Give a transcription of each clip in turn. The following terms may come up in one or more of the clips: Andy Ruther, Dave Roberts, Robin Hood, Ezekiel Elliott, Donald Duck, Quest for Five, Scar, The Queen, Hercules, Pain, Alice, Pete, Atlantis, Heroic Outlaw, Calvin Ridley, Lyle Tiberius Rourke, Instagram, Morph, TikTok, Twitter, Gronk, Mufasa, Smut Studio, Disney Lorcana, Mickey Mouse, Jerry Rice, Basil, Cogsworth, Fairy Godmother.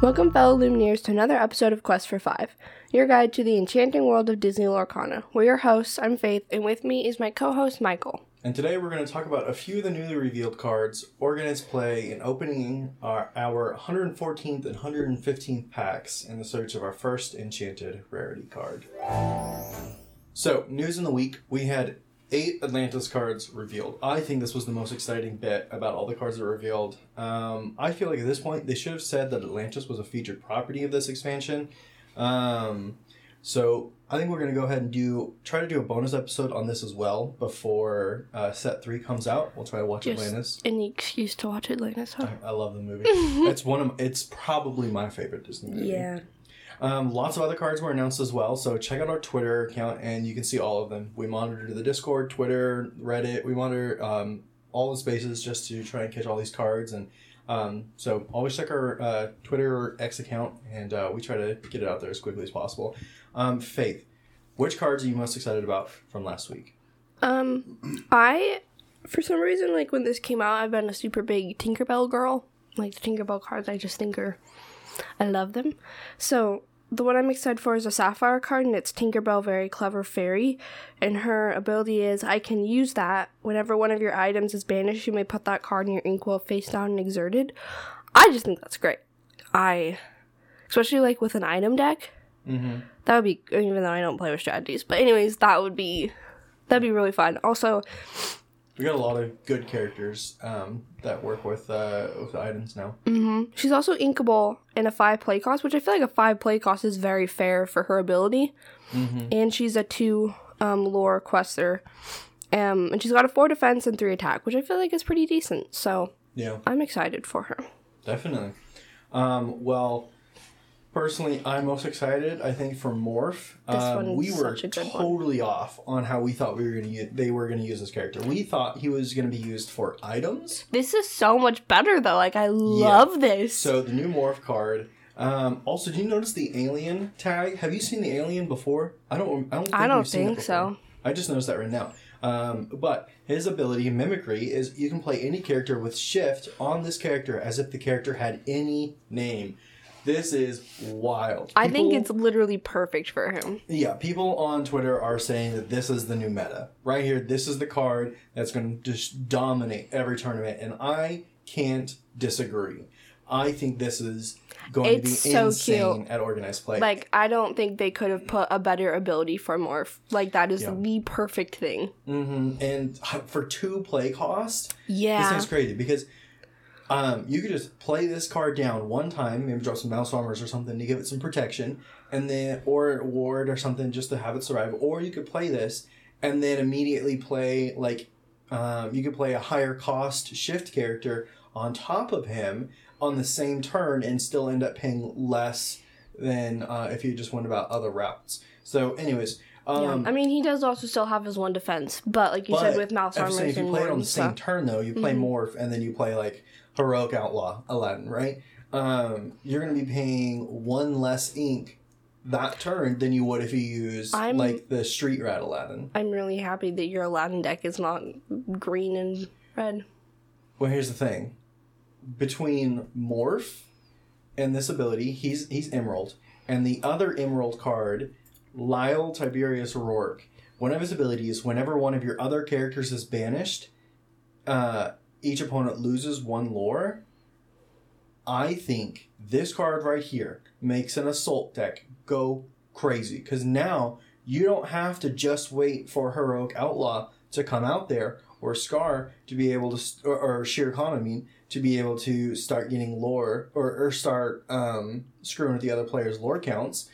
Welcome, fellow Lumineers, to another episode of Quest for Five, your guide to the enchanting world of Disney Lorcana. We're your hosts, I'm Faith, and with me is my co-host, Michael. And today we're going to talk about a few of the newly revealed cards, Organized Play, and opening our 114th and 115th packs in the search of our first enchanted rarity card. So, news in the week, we had 8 Atlantis cards revealed. I think this was the most exciting bit about all the cards that were revealed. I feel like at this point, they should have said that Atlantis was a featured property of this expansion. So I think we're going to go ahead and try to do a bonus episode on this as well before set 3 comes out. We'll try to watch just Atlantis. Any excuse to watch Atlantis, huh? I love the movie. It's probably my favorite Disney movie. Yeah. Lots of other cards were announced as well, so check out our Twitter account and you can see all of them. We monitor the Discord, Twitter, Reddit. We monitor all the spaces just to try and catch all these cards. And so always check our Twitter or X account, and we try to get it out there as quickly as possible. Faith, which cards are you most excited about from last week? I, for some reason, like when this came out, I've been a super big Tinkerbell girl. Like the Tinkerbell cards, I just think are... I love them. So the one I'm excited for is a sapphire card, and it's Tinkerbell, Very Clever Fairy, and her ability is I can use that whenever one of your items is banished. You may put that card in your inkwell face down and exerted. I just think that's great. Especially like with an item deck, that would be, even though I don't play with strategies, but anyways, that'd be really fun. Also, we got a lot of good characters that work with items now. Mm-hmm. She's also inkable in a 5 play cost, which I feel like a 5 play cost is very fair for her ability. Mm-hmm. And she's a 2 lore quester. And she's got a 4 defense and 3 attack, which I feel like is pretty decent. So yeah. I'm excited for her. Definitely. Well, personally, I'm most excited, I think, for Morph. We were totally off on how we thought they were going to use this character. We thought he was going to be used for items. This is so much better, though. Like, I love this. So, the new Morph card. Also, did you notice the alien tag? Have you seen the alien before? I don't think so. I just noticed that right now. But his ability, Mimicry, is you can play any character with Shift on this character as if the character had any name. This is wild. I think it's literally perfect for him. Yeah, people on Twitter are saying that this is the new meta. Right here, this is the card that's going to just dominate every tournament. And I can't disagree. I think this is going to be so insane cute at Organized Play. Like, I don't think they could have put a better ability for Morph. Like, that is the perfect thing. Mm-hmm. And for 2 play cost, this thing's crazy because... you could just play this card down one time, maybe drop some mouse armors or something to give it some protection, and then or ward or something just to have it survive. Or you could play this and then immediately play you could play a higher cost shift character on top of him on the same turn and still end up paying less than if you just went about other routes. So, anyways. I mean, he does also still have his 1 defense, but like you said, with mouse armors and if you play it on the same turn, though, you play Morph and then you play like Heroic Outlaw, Aladdin, right? You're going to be paying 1 less ink that turn than you would if you use like the street rat Aladdin. I'm really happy that your Aladdin deck is not green and red. Well, here's the thing. Between Morph and this ability, he's Emerald, and the other Emerald card, Lyle Tiberius Rourke. One of his abilities, whenever one of your other characters is banished, each opponent loses 1 lore. I think this card right here makes an assault deck go crazy. Because now you don't have to just wait for Heroic Outlaw to come out there or Scar to be able to, or Shere Khan, to be able to start getting lore or start screwing with the other player's lore counts.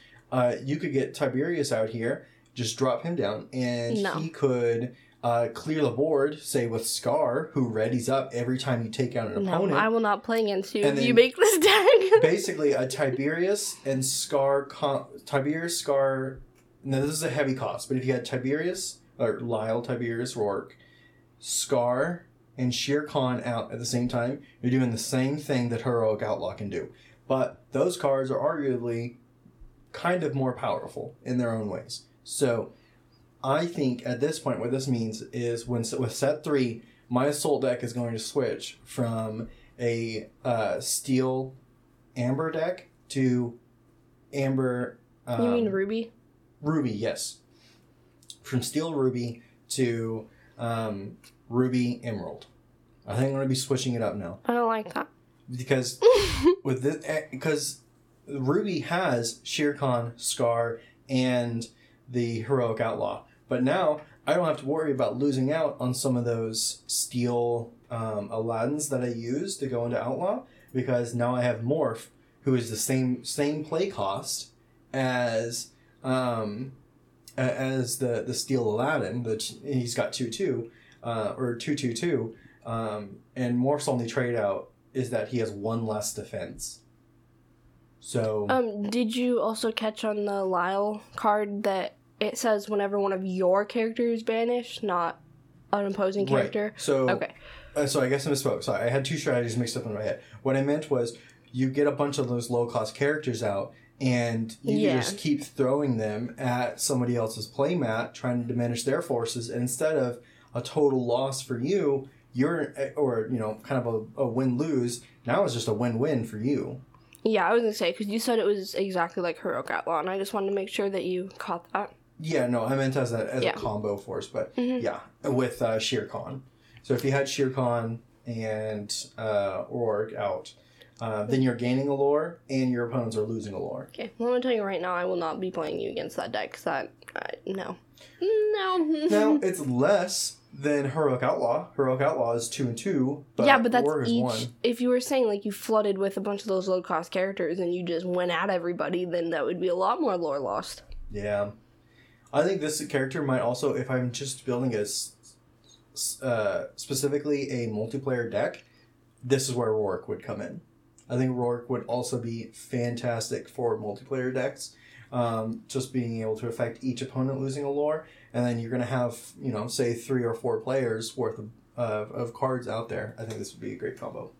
You could get Tiberius out here, just drop him down, and he could... clear the board, say with Scar, who readies up every time you take out an opponent. I will not play against you if you make this deck. Basically, a Tiberius and Scar... Tiberius, Scar... Now, this is a heavy cost, but if you had Tiberius, or Lyle Tiberius Rourke, Scar, and Shere Khan out at the same time, you're doing the same thing that Heroic Outlaw can do. But those cards are arguably kind of more powerful in their own ways. So... I think at this point what this means is with set 3, my assault deck is going to switch from a steel amber deck to Amber... you mean Ruby? Ruby, yes. From Steel Ruby to Ruby Emerald. I think I'm going to be switching it up now. I don't like that. Because with this, because Ruby has Shere Khan, Scar, and the Heroic Outlaw. But now I don't have to worry about losing out on some of those steel Aladdins that I use to go into Outlaw, because now I have Morph, who is the same play cost as the steel Aladdin. That he's got 2/2 or 2/2/2, and Morph's only trade out is that he has one less defense. So did you also catch on the Lyle card that it says whenever one of your characters banished, not an opposing character? Right. So okay. So I guess I misspoke. Sorry, I had two strategies mixed up in my head. What I meant was you get a bunch of those low-cost characters out, and you just keep throwing them at somebody else's playmat, trying to diminish their forces, and instead of a total loss for you... kind of a win-lose. Now it's just a win-win for you. Yeah, I was going to say, because you said it was exactly like Heroic Outlaw, and I just wanted to make sure that you caught that. Yeah, no, I meant as a combo force, but with Shere Khan. So if you had Shere Khan and Rourke out, then you're gaining a lore, and your opponents are losing a lore. Okay, well, I'm going to tell you right now, I will not be playing you against that deck, because no. Now, it's less... Then Heroic Outlaw. Heroic Outlaw is 2/2. But yeah, but that's each... One. If you were saying, like, you flooded with a bunch of those low-cost characters and you just went at everybody, then that would be a lot more lore lost. Yeah. I think this character might also, if I'm just building specifically a multiplayer deck, this is where Rourke would come in. I think Rourke would also be fantastic for multiplayer decks. Just being able to affect each opponent losing a lore, and then you're going to have, say 3 or 4 players worth of cards out there. I think this would be a great combo.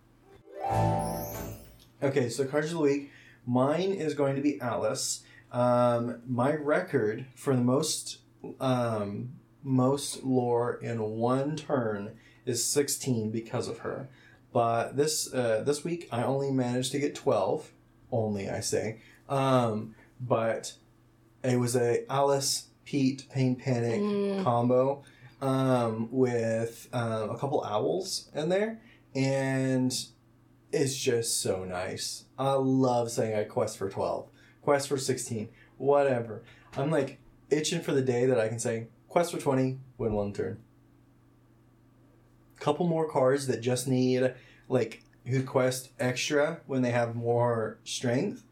Okay, so cards of the week. Mine is going to be Alice. My record for the most lore in one turn is 16 because of her. But this week I only managed to get 12. Only, I say. But it was a Alice, Pete, Pain, Panic combo with a couple owls in there. And it's just so nice. I love saying I quest for 12, quest for 16, whatever. I'm like itching for the day that I can say quest for 20, win one turn. Couple more cards that just need, like, who quest extra when they have more strength.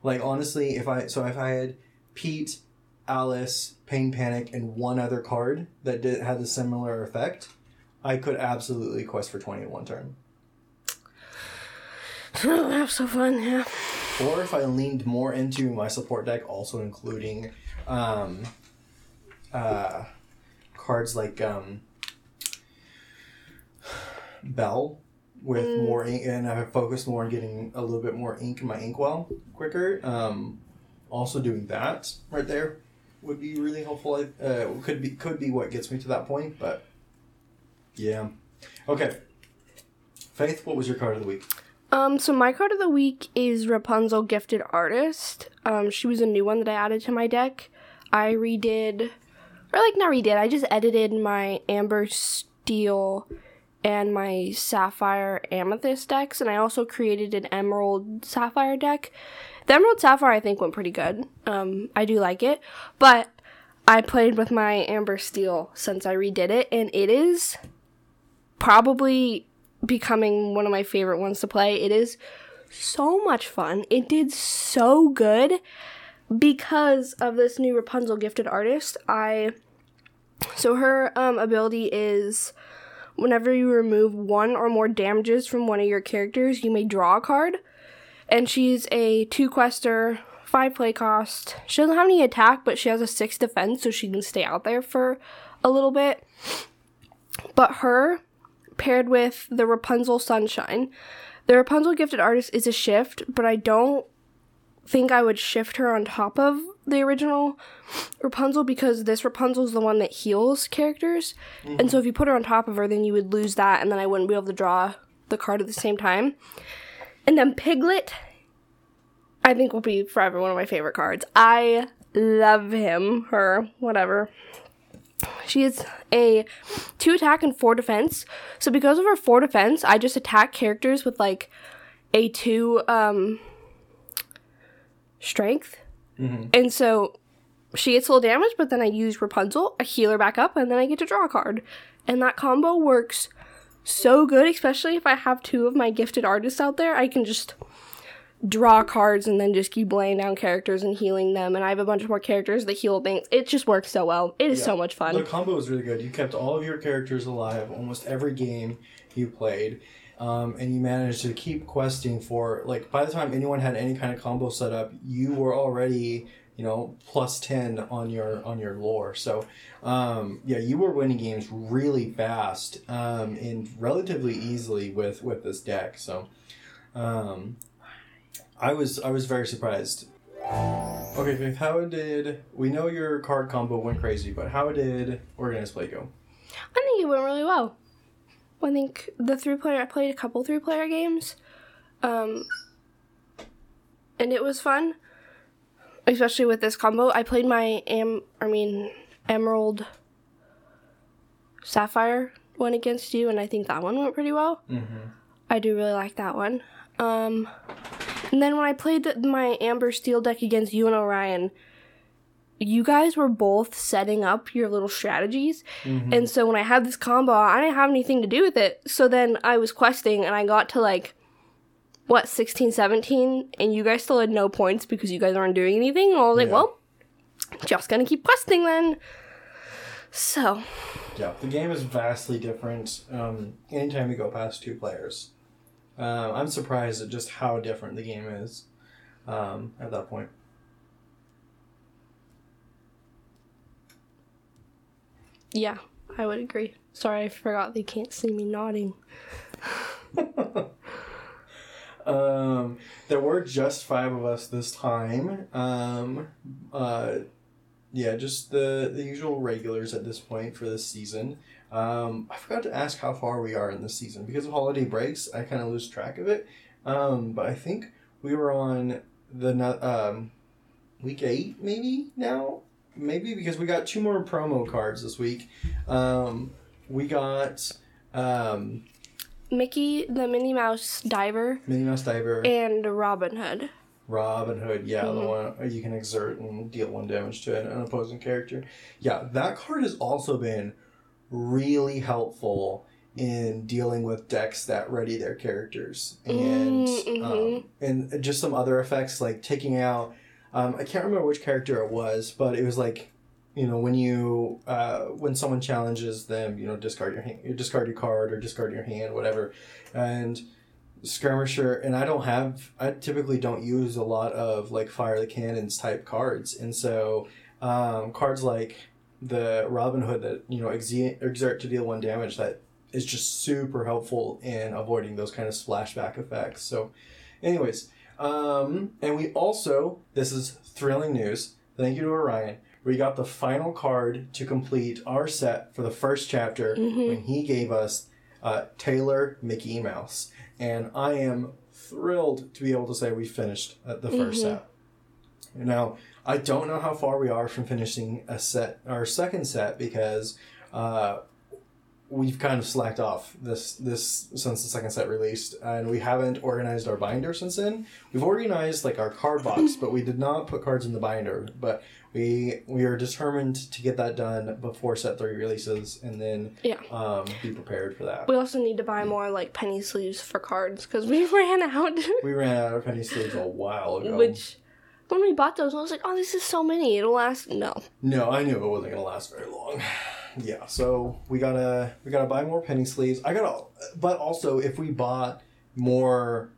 Like, honestly, if I had Pete, Alice, Pain, Panic, and one other card that had a similar effect, I could absolutely quest for 20 in one turn. Oh, that's so fun, yeah. Or if I leaned more into my support deck, also including cards like Belle. With more ink, and I focused more on getting a little bit more ink in my inkwell quicker. Also doing that right there would be really helpful. Could be what gets me to that point, but yeah. Okay. Faith, what was your card of the week? So my card of the week is Rapunzel, Gifted Artist. She was a new one that I added to my deck. I just edited my Amber Steel and my Sapphire Amethyst decks, and I also created an Emerald Sapphire deck. The Emerald Sapphire, I think, went pretty good. I do like it, but I played with my Amber Steel since I redid it, and it is probably becoming one of my favorite ones to play. It is so much fun. It did so good because of this new Rapunzel Gifted Artist. So her ability is... Whenever you remove 1 or more damages from one of your characters, you may draw a card. And she's a 2-quester, 5 play cost. She doesn't have any attack, but she has a 6 defense, so she can stay out there for a little bit. But her, paired with the Rapunzel Sunshine. The Rapunzel Gifted Artist is a shift, but I don't think I would shift her on top of the original Rapunzel, because this Rapunzel is the one that heals characters, and so if you put her on top of her, then you would lose that, and then I wouldn't be able to draw the card at the same time. And then Piglet, I think will be forever one of my favorite cards. I love him, her, whatever. She is a 2 attack and 4 defense. So because of her 4 defense, I just attack characters with like a 2 strength. Mm-hmm. And so she gets a little damage, but then I use Rapunzel, I heal her back up, and then I get to draw a card. And that combo works so good, especially if I have 2 of my gifted artists out there. I can just draw cards and then just keep laying down characters and healing them, and I have a bunch more characters that heal things. It just works so well. It is so much fun. The combo is really good. You kept all of your characters alive almost every game you played, and you managed to keep questing for, like, by the time anyone had any kind of combo set up, you were already, you know, plus 10 on your lore. So you were winning games really fast and relatively easily with this deck. So I was very surprised. Okay, Faith, we know your card combo went crazy, but how did Organized Play go? I think it went really well. I think I played a couple 3-player games, and it was fun, especially with this combo. I played my Emerald Sapphire one against you, and I think that one went pretty well. Mm-hmm. I do really like that one. And then when I played my Amber Steel deck against you and Orion, you guys were both setting up your little strategies. Mm-hmm. And so when I had this combo, I didn't have anything to do with it. So then I was questing, and I got to, 16, 17? And you guys still had no points because you guys aren't doing anything. And I was like, just going to keep questing then. So. Yeah, the game is vastly different anytime we go past 2 players. I'm surprised at just how different the game is at that point. Yeah, I would agree. Sorry, I forgot they can't see me nodding. There were just 5 of us this time. Just the usual regulars at this point for this season. I forgot to ask how far we are in this season. Because of holiday breaks, I kind of lose track of it. But I think we were on the week 8 maybe now? Maybe because we got 2 more promo cards this week. We got Mickey, the Minnie Mouse Diver. And Robin Hood. Mm-hmm. The one you can exert and deal 1 damage to an opposing character. Yeah, that card has also been really helpful in dealing with decks that ready their characters, and and just some other effects like taking out I can't remember which character it was, but it was like, you know, when you when someone challenges them, you know, discard your card or discard your hand, whatever. And Skirmisher, and I typically don't use a lot of like Fire the Cannons type cards, and so cards like the Robin Hood that, you know, exert to deal 1 damage, that is just super helpful in avoiding those kind of splashback effects. So anyways, and we also, this is thrilling news, thank you to Orion, we got the final card to complete our set for the first chapter when he gave us Taylor Mickey Mouse, and I am thrilled to be able to say we finished the first set. Now, I don't know how far we are from finishing our second set, because we've kind of slacked off this since the second set released, and we haven't organized our binder since then. We've organized like our card box, but we did not put cards in the binder. But we are determined to get that done before set 3 releases, and then be prepared for that. We also need to buy more like penny sleeves for cards, because we ran out. We ran out of penny sleeves a while ago. Which, when we bought those, I was like, oh, this is so many. It'll last. No, I knew it wasn't going to last very long. Yeah, so we gotta buy more penny sleeves. But also, if we bought more,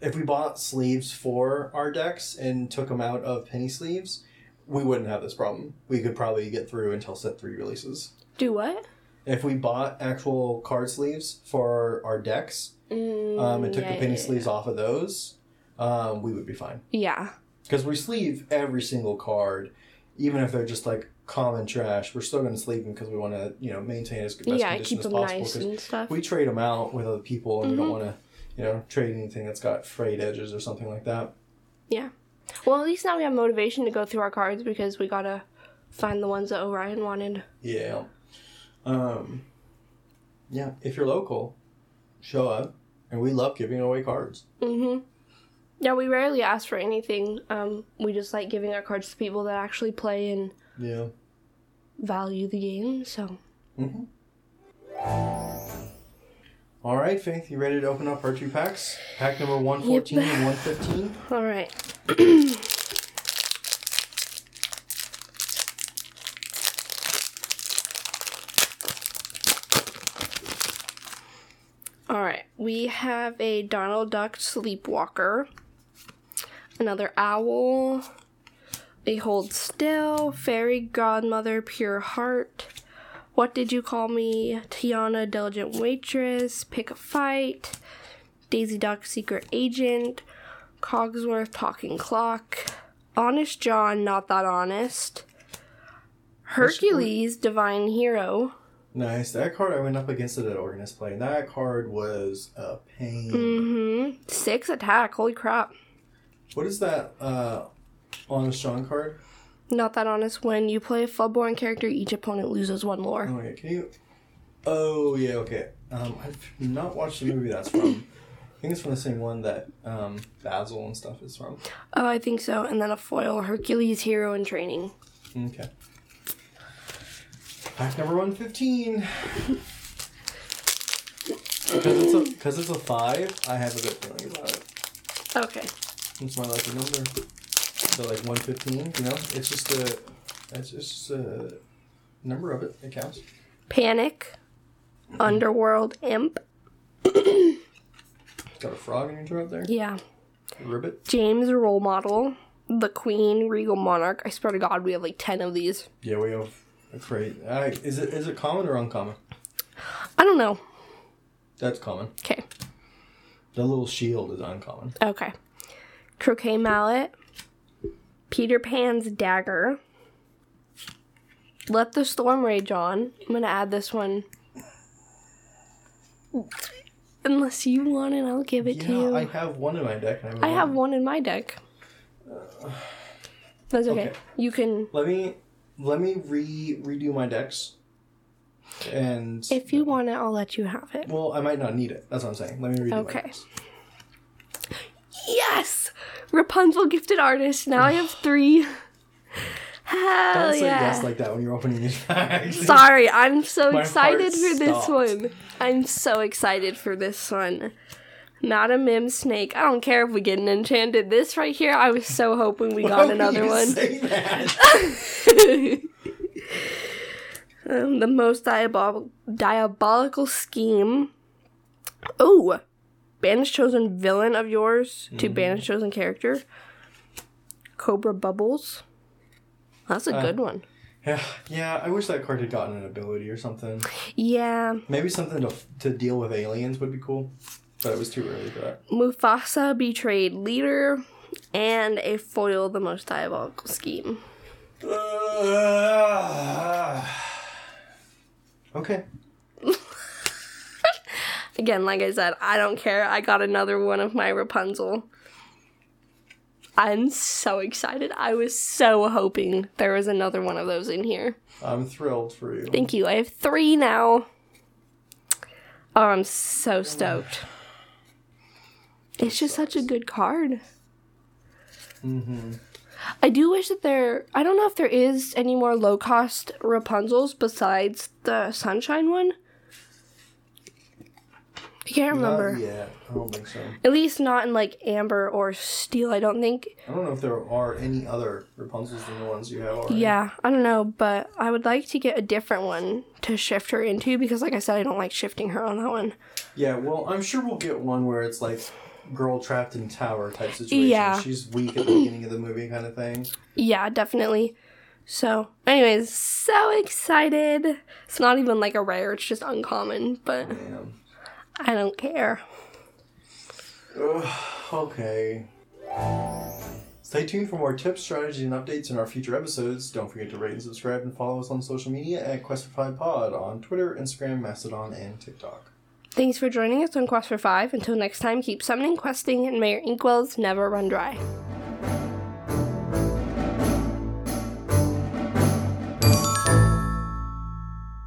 if we bought sleeves for our decks and took them out of penny sleeves, we wouldn't have this problem. We could probably get through until set 3 releases. Do what? If we bought actual card sleeves for our decks and took the penny sleeves off of those, we would be fine. Yeah. Because we sleeve every single card, even if they're just like common trash. We're still going to sleeve them because we want to, you know, maintain as best condition as possible. Yeah, keep them nice and stuff. We trade them out with other people, and we don't want to, you know, trade anything that's got frayed edges or something like that. Yeah. Well, at least now we have motivation to go through our cards because we gotta find the ones that Orion wanted. Yeah. Yeah, if you're local, show up. And we love giving away cards. Mm-hmm. Yeah, we rarely ask for anything. We just like giving our cards to people that actually play and value the game, so. Mm-hmm. All right, Faith, you ready to open up our two packs? Pack number 114 and 115. All right. All right, we have a Donald Duck Sleepwalker, another Owl, a Hold Still, Fairy Godmother Pure Heart, What Did You Call Me, Tiana Diligent Waitress, Pick a Fight, Daisy Duck Secret Agent, Cogsworth Talking Clock, Honest John Not That Honest, Hercules Divine Hero. Nice. That card, I went up against it at Organist Play, and that card was a pain. Mm-hmm. 6 attack. Holy crap. What is that Honest John card? Not That Honest. When you play a Floodborne character, each opponent loses 1 lore. Okay, can you... Oh, yeah, okay. I've not watched the movie that's from. I think it's from the same one that Basil and stuff is from. Oh, I think so. And then a foil, Hercules Hero in Training. Okay. Pack number 115. Because it's a 5, I have a good feeling about it. Okay. It's my lucky number. So like 115, you know? It's just a number of it. It counts. Panic. Underworld Imp. Got a frog in your throat there? Yeah. A ribbit. James Role Model. The Queen, Regal Monarch. I swear to God, we have like 10 of these. Yeah, we have... Great. Right. Is it common or uncommon? I don't know. That's common. Okay. The little shield is uncommon. Okay. Croquet Mallet. Peter Pan's Dagger. Let the Storm Rage On. I'm going to add this one. Unless you want it, I'll give it to you. Yeah, I have one in my deck. I have one in my deck. That's okay. You can... Let me redo my decks, and... If you want it, I'll let you have it. Well, I might not need it. That's what I'm saying. Let me redo my decks. Okay. Yes! Rapunzel Gifted Artist. Now I have 3. Hell Don't say yes like that when you're opening your packs. Sorry, I'm so excited for this one. I'm so excited for this one. Not a Mim Snake. I don't care if we get an enchanted. This right here, I was so hoping we got another one. Say that? The most diabolical scheme. Oh, banish chosen villain of yours to banish chosen character. Cobra Bubbles. That's a good one. Yeah, I wish that card had gotten an ability or something. Yeah. Maybe something to deal with aliens would be cool. But it was too early for that. Mufasa, Betrayed Leader, and a foil, The Most Diabolical Scheme. Okay. Again, like I said, I don't care. I got another one of my Rapunzel. I'm so excited. I was so hoping there was another one of those in here. I'm thrilled for you. Thank you. I have 3 now. Oh, I'm so stoked. It's just such a good card. Mm-hmm. I do wish that I don't know if there is any more low-cost Rapunzels besides the Sunshine one. I can't remember. Yeah, I don't think so. At least not in, like, Amber or Steel, I don't think. I don't know if there are any other Rapunzels than the ones you have already. Yeah, I don't know, but I would like to get a different one to shift her into because, like I said, I don't like shifting her on that one. Yeah, well, I'm sure we'll get one where it's, like, girl trapped in tower type situation. Yeah. She's weak at the beginning of the movie kind of thing. Yeah, definitely. So, anyways, so excited. It's not even, like, a rare. It's just uncommon, but... Man. I don't care. Okay. Stay tuned for more tips, strategies, and updates in our future episodes. Don't forget to rate and subscribe and follow us on social media at Quest for Five Pod on Twitter, Instagram, Mastodon, and TikTok. Thanks for joining us on Quest for Five. Until next time, keep summoning, questing, and may your inkwells never run dry.